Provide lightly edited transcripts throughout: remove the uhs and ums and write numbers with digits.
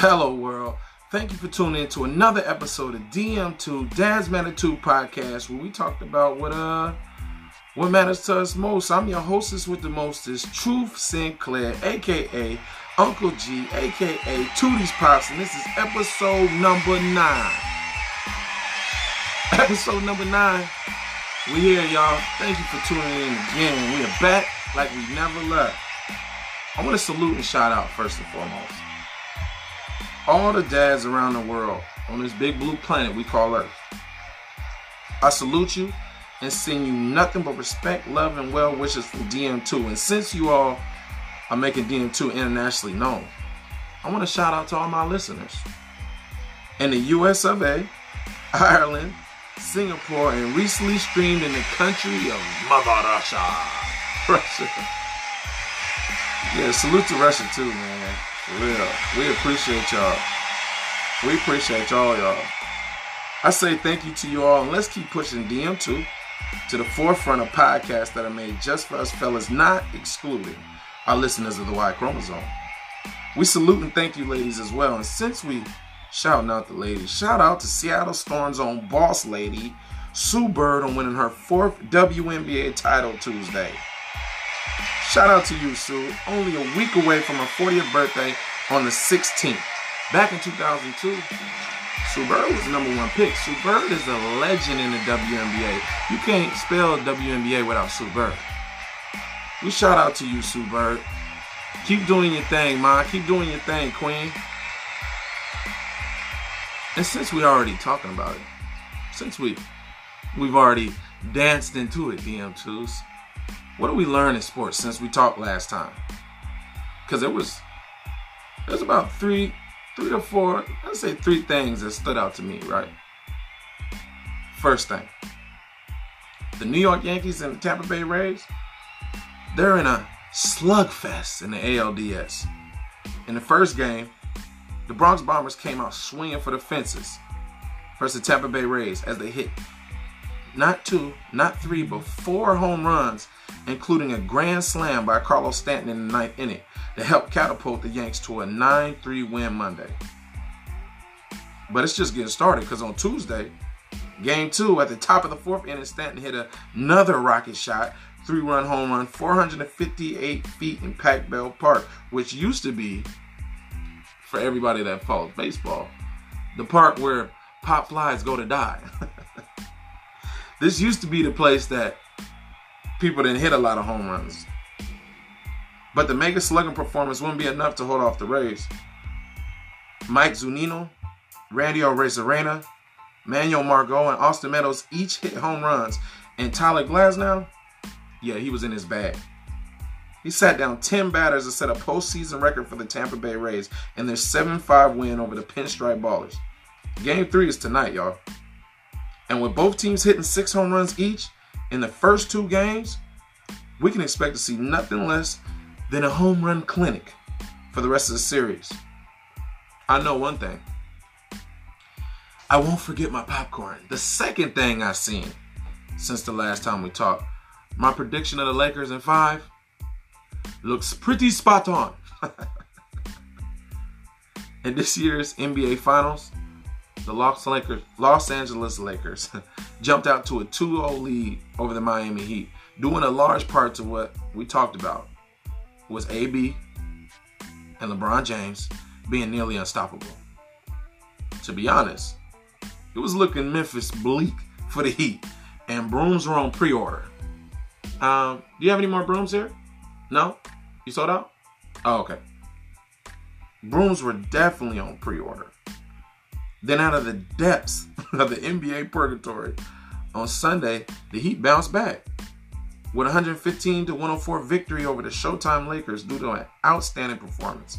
Hello world, thank you for tuning in to another episode of DM2, Dad's Matter 2 Podcast, where we talked about what matters to us most. I'm your hostess with the mostest, Truth Sinclair, aka Uncle G, aka Tooties Pops, and this is episode number 9. Episode number 9, we're here y'all, thank you for tuning in again. We are back like we never left. I want to salute and shout out first and foremost all the dads around the world on this big blue planet we call Earth. I salute you and send you nothing but respect, love, and well wishes from DM2. And since you all are making DM2 internationally known, I want to shout out to all my listeners in the US of A, Ireland, Singapore, and recently streamed in the country of Mother Russia. Yeah, salute to Russia too, man. Real. We appreciate y'all. We appreciate y'all. I say thank you to you all, and let's keep pushing DM2 to the forefront of podcasts that are made just for us fellas, not excluding our listeners of the Y chromosome. We salute and thank you ladies as well. And since we shouting out the ladies, shout out to Seattle Storm's own boss lady, Sue Bird, on winning her 4th WNBA title Tuesday. Shout out to you, Sue. Only a week away from her 40th birthday on the 16th. Back in 2002, Sue Bird was the #1 pick. Sue Bird is a legend in the WNBA. You can't spell WNBA without Sue Bird. We shout out to you, Sue Bird. Keep doing your thing, Ma. Keep doing your thing, Queen. And since we're already talking about it, since we've already danced into it, DM2s, what did we learn in sports since we talked last time? Because there's about three to four, I'd say 3 things that stood out to me, right? First thing, the New York Yankees and the Tampa Bay Rays, they're in a slugfest in the ALDS. In the first game, the Bronx Bombers came out swinging for the fences versus the Tampa Bay Rays as they hit not 2, not 3, but 4 home runs, including a grand slam by Carlos Stanton in the 9th inning that helped catapult the Yanks to a 9-3 win Monday. But it's just getting started, because on Tuesday, game 2, at the top of the 4th inning, Stanton hit another rocket shot, 3-run home run, 458 feet in Pac Bell Park, which used to be, for everybody that follows baseball, the park where pop flies go to die. This used to be the place that people didn't hit a lot of home runs. But the mega slugging performance wouldn't be enough to hold off the Rays. Mike Zunino, Randy Arozarena, Manuel Margot, and Austin Meadows each hit home runs. And Tyler Glasnow, yeah, he was in his bag. He sat down 10 batters to set a postseason record for the Tampa Bay Rays and their 7-5 win over the Pinstripe Ballers. Game 3 is tonight, y'all. And with both teams hitting 6 home runs each in the first 2 games, we can expect to see nothing less than a home run clinic for the rest of the series. I know one thing. I won't forget my popcorn. The second thing I've seen since the last time we talked, my prediction of the Lakers in 5 looks pretty spot on. In this year's NBA Finals, the Los Angeles Lakers jumped out to a 2-0 lead over the Miami Heat, doing a large part to what we talked about was A.B. and LeBron James being nearly unstoppable. To be honest, it was looking Memphis bleak for the Heat, and brooms were on pre-order. Do you have any more brooms here? No? You sold out? Oh, okay. Brooms were definitely on pre-order. Then out of the depths of the NBA purgatory, on Sunday, the Heat bounced back with 115-104 victory over the Showtime Lakers due to an outstanding performance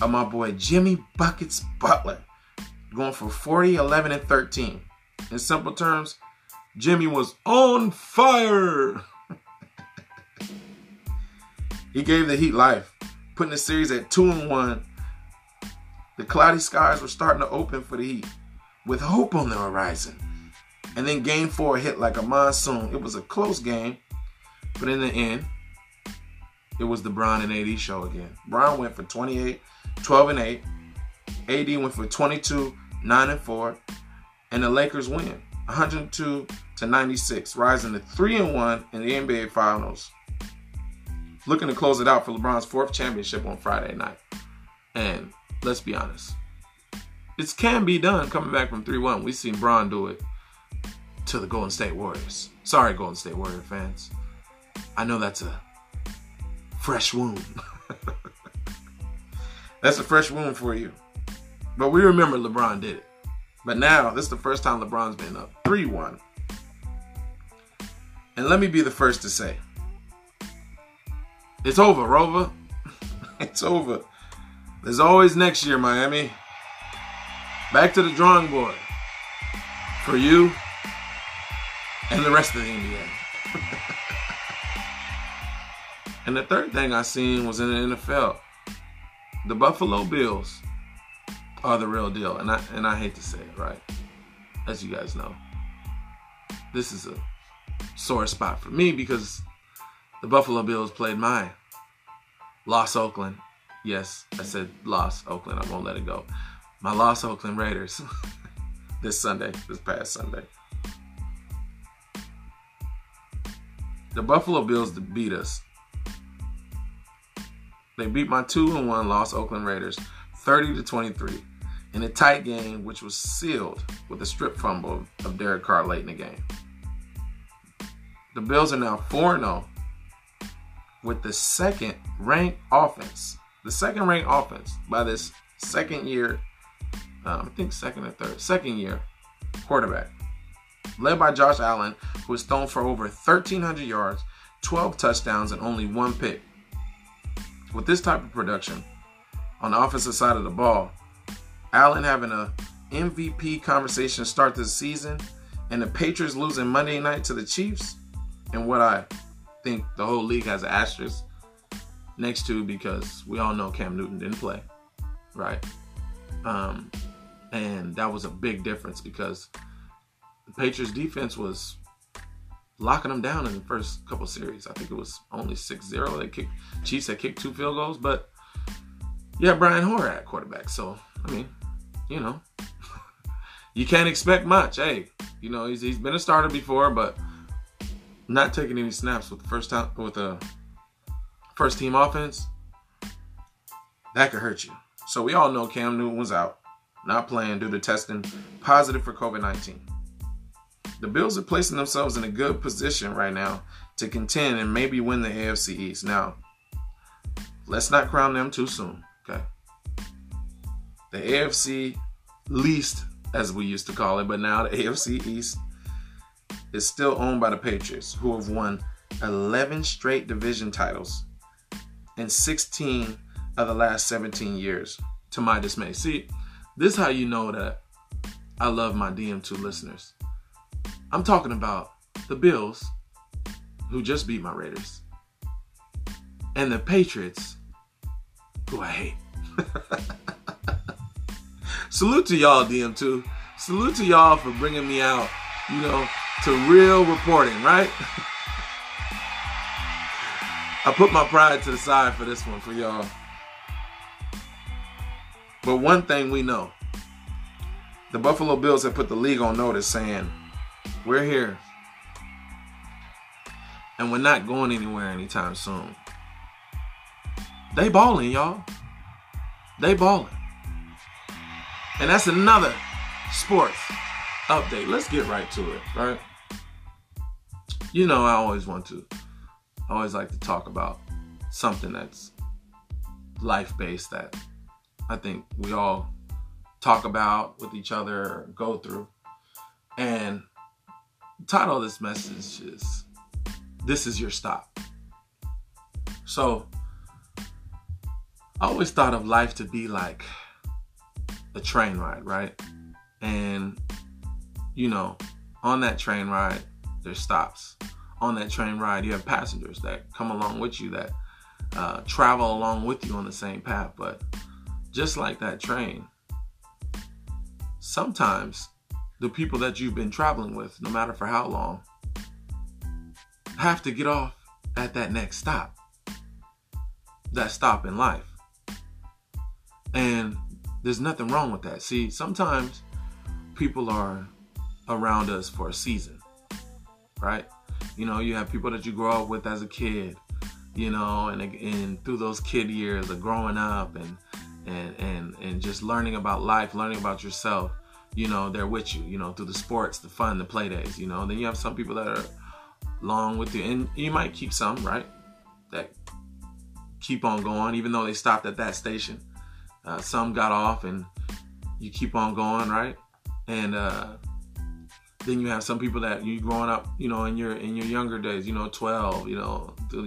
of my boy Jimmy Buckets Butler, going for 40, 11, and 13. In simple terms, Jimmy was on fire. He gave the Heat life, putting the series at 2-1. The cloudy skies were starting to open for the Heat, with hope on the horizon. And then Game 4 hit like a monsoon. It was a close game, but in the end, it was the Bron and AD show again. Bron went for 28, 12, and 8, AD went for 22, 9-4, and the Lakers win 102-96, rising to 3-1 in the NBA Finals. Looking to close it out for LeBron's fourth championship on Friday night. And let's be honest, it can be done coming back from 3-1. We've seen Bron do it to the Golden State Warriors. Sorry, Golden State Warrior fans. I know that's a fresh wound. That's a fresh wound for you. But we remember LeBron did it. But now, this is the first time LeBron's been up 3-1. And let me be the first to say, it's over, Rova. It's over. There's always next year, Miami. Back to the drawing board for you and the rest of the NBA. And the third thing I seen was in the NFL. The Buffalo Bills are the real deal. And I hate to say it, right? As you guys know, this is a sore spot for me because the Buffalo Bills played mine. Lost Oakland. Yes, I said lost Oakland. I won't let it go. My lost Oakland Raiders this past Sunday. The Buffalo Bills beat us. They beat my 2-1 Los Oakland Raiders 30-23 in a tight game, which was sealed with a strip fumble of Derek Carr late in the game. The Bills are now 4-0 with the second-ranked offense. The second-ranked offense by this second-year, second-year quarterback, led by Josh Allen, who has thrown for over 1,300 yards, 12 touchdowns, and only one pick. With this type of production on the offensive side of the ball, Allen having an MVP conversation to start this season, and the Patriots losing Monday night to the Chiefs, and what I think the whole league has an asterisk next to because we all know Cam Newton didn't play, right? And that was a big difference because the Patriots defense was locking them down in the first couple series. I think it was only 6-0. Chiefs had kicked 2 field goals, but yeah, Brian Hoyer at quarterback. So, I mean, you know, you can't expect much. Hey, you know, he's been a starter before, but not taking any snaps with the first team offense, that could hurt you. So we all know Cam Newton was out, not playing due to testing positive for COVID-19. The Bills are placing themselves in a good position right now to contend and maybe win the AFC East. Now, let's not crown them too soon, okay? The AFC least, as we used to call it, but now the AFC East is still owned by the Patriots, who have won 11 straight division titles in 16 of the last 17 years, to my dismay. See, this is how you know that I love my DM2 listeners. I'm talking about the Bills, who just beat my Raiders, and the Patriots, who I hate. Salute to y'all, DM2. Salute to y'all for bringing me out, you know, to real reporting, right? I put my pride to the side for this one, for y'all. But one thing we know, the Buffalo Bills have put the league on notice saying, we're here, and we're not going anywhere anytime soon. They balling, y'all. They balling. And that's another sports update. Let's get right to it, right? You know, I always like to talk about something that's life-based that I think we all talk about with each other or go through. And the title of this message is, "This is your stop." So, I always thought of life to be like a train ride, right? And, you know, on that train ride, there's stops. On that train ride, you have passengers that come along with you, that travel along with you on the same path. But just like that train, sometimes the people that you've been traveling with, no matter for how long, have to get off at that next stop in life. And There's nothing wrong with that. See, sometimes people are around us for a season, right? You know, you have people that you grow up with as a kid, you know, and through those kid years of growing up and just learning about life, learning about yourself, you know, they're with you, you know, through the sports, the fun, the play days, you know. And then you have some people that are long with you, and you might keep some, right, that keep on going, even though they stopped at that station. Some got off, and you keep on going, right? And then you have some people that you growing up, you know, in your younger days, you know, 12, you know, through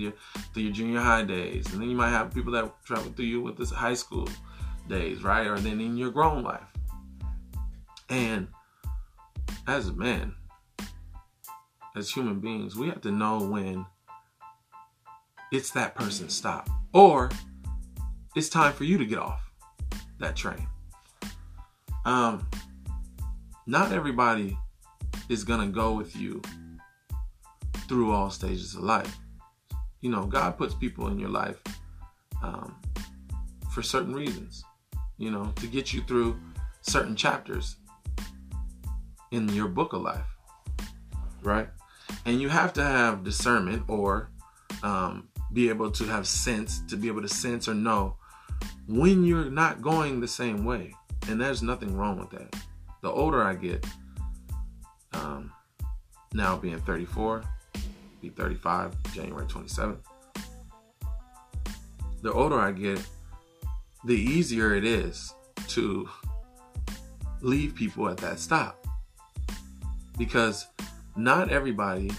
your junior high days, and then you might have people that travel through you with this high school days, right? Or then in your grown life. And as a man, as human beings, we have to know when it's that person's stop, or it's time for you to get off that train. Not everybody is gonna go with you through all stages of life. You know, God puts people in your life for certain reasons, you know, to get you through certain chapters in your book of life, right? And you have to have discernment, or be able to have sense, to be able to sense or know when you're not going the same way. And there's nothing wrong with that. The older I get, now being 34, be 35, January 27th, the older I get, the easier it is to leave people at that stop. Because not everybody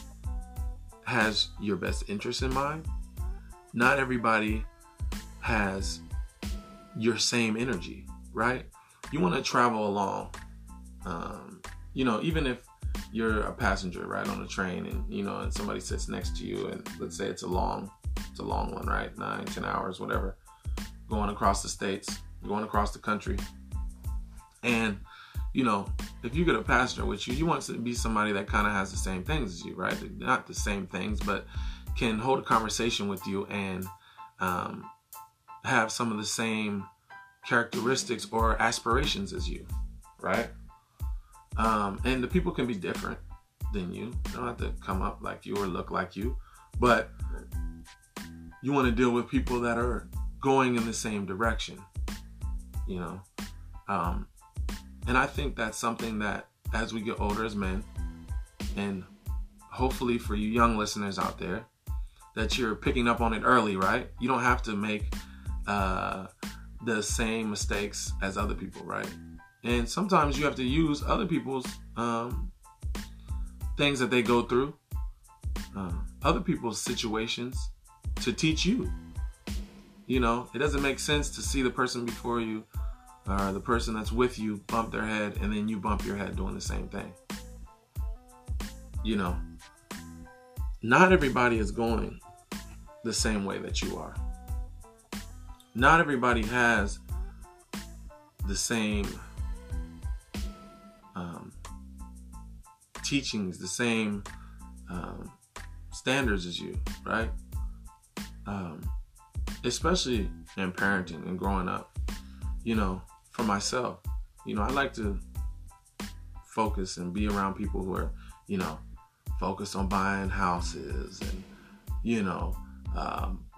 has your best interest in mind. Not everybody has your same energy, right? You want to travel along, you know, even if you're a passenger, right, on a train, and, you know, and somebody sits next to you, and let's say it's a long one, right? 9-10 hours, whatever, going across the states, going across the country. And, you know, if you get a passenger with you, you want to be somebody that kind of has the same things as you, right? Not the same things, but can hold a conversation with you and have some of the same characteristics or aspirations as you, right? And the people can be different than you. They don't have to come up like you or look like you, but you want to deal with people that are going in the same direction, you know? And I think that's something that as we get older as men, and hopefully for you young listeners out there, that you're picking up on it early, right? You don't have to make the same mistakes as other people, right? And sometimes you have to use other people's things that they go through, other people's situations to teach you. You know, it doesn't make sense to see the person before you or the person that's with you bump their head, and then you bump your head doing the same thing. You know, not everybody is going the same way that you are. Not everybody has the same teachings, the same standards as you, right? Especially in parenting and growing up. You know, for myself, you know, I like to focus and be around people who are, you know, focused on buying houses and, you know,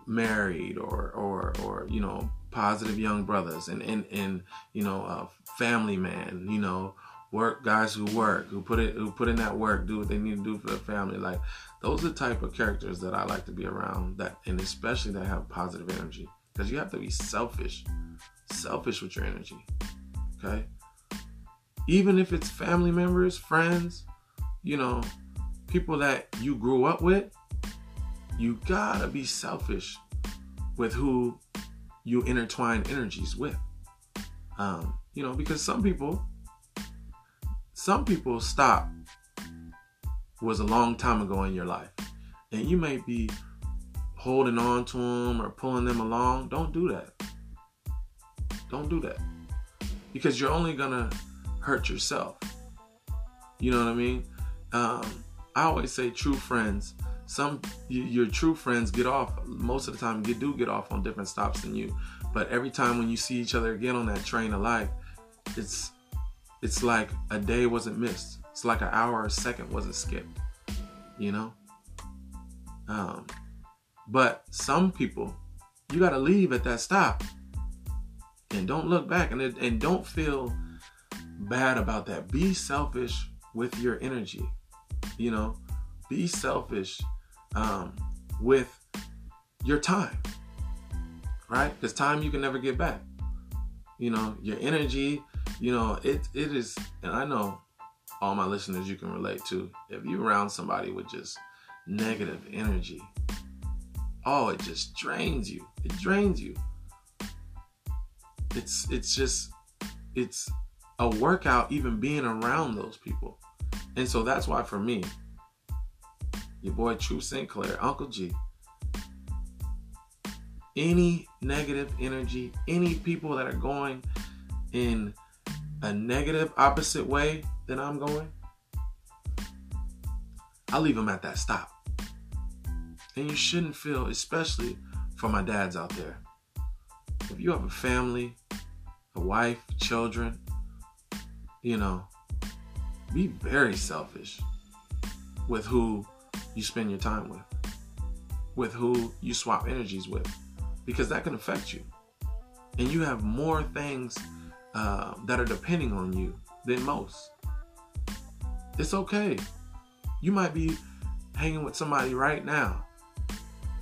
married or you know, positive young brothers and you know, family man, you know, work guys who put in that work, do what they need to do for their family. Like, those are the type of characters that I like to be around, that, and especially that have positive energy, because you have to be selfish with your energy, okay? Even if it's family members, friends, you know, people that you grew up with, you gotta be selfish with who you intertwine energies with. You know, because some people stop was a long time ago in your life, and you may be holding on to them or pulling them along. Don't do that. Don't do that, because you're only gonna hurt yourself. You know what I mean? I always say true friends some your true friends get off most of the time. Get off on different stops than you, but every time when you see each other again on that train of life, it's like a day wasn't missed. It's like an hour or a second wasn't skipped, you know. But some people, you gotta leave at that stop and don't look back, and don't feel bad about that. Be selfish with your energy, you know. Be selfish with your time, right? Because time you can never get back. You know, your energy, you know, it is, and I know all my listeners you can relate to. If you around somebody with just negative energy, oh, it just drains you. It drains you. It's a workout even being around those people. And so that's why for me, your boy Truth Sinclair, Uncle G, any negative energy, any people that are going in a negative opposite way than I'm going, I leave them at that stop. And you shouldn't feel, especially for my dads out there, if you have a family, a wife, children, you know, be very selfish with who you spend your time with who you swap energies with, because that can affect you. And you have more things that are depending on you than most. It's okay. You might be hanging with somebody right now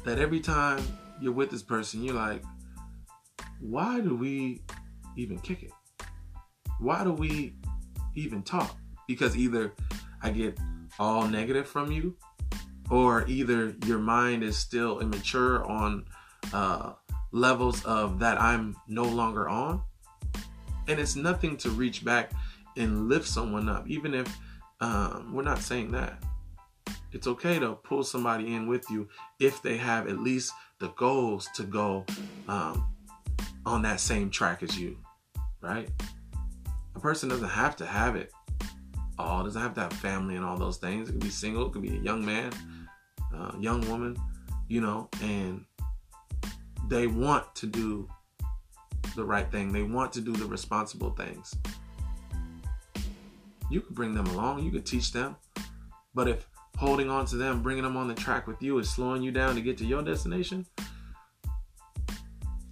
that every time you're with this person, you're like, why do we even kick it? Why do we even talk? Because either I get all negative from you, or either your mind is still immature on levels of that I'm no longer on. And it's nothing to reach back and lift someone up, even if we're not saying that. It's okay to pull somebody in with you if they have at least the goals to go on that same track as you, right? A person doesn't have to have it all, doesn't have to have family and all those things. It could be single, it could be a young man, young woman, you know, and they want to do the right thing. They want to do the responsible things. You could bring them along, you could teach them, but if holding on to them, bringing them on the track with you is slowing you down to get to your destination,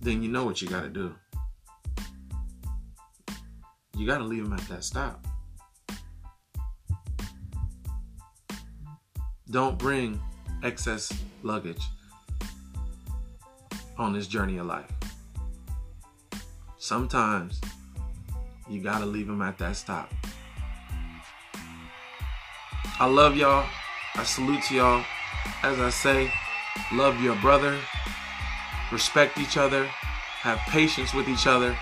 then you know what you got to do. You got to leave them at that stop. Don't bring excess luggage on this journey of life. Sometimes you got to leave them at that stop. I love y'all. I salute y'all. As I say, love your brother. Respect each other. Have patience with each other.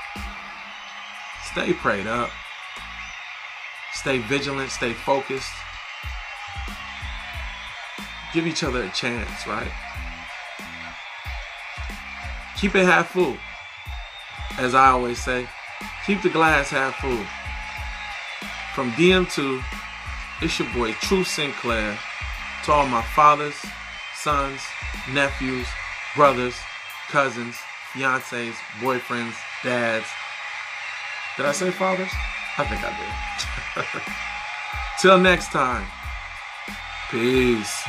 Stay prayed up. Stay vigilant. Stay focused. Give each other a chance, right? Keep it half full. As I always say, keep the glass half full. From DM2, it's your boy Truth Sinclair. To all my fathers, sons, nephews, brothers, cousins, fiancés, boyfriends, dads. Did I say fathers? I think I did. Till next time. Peace.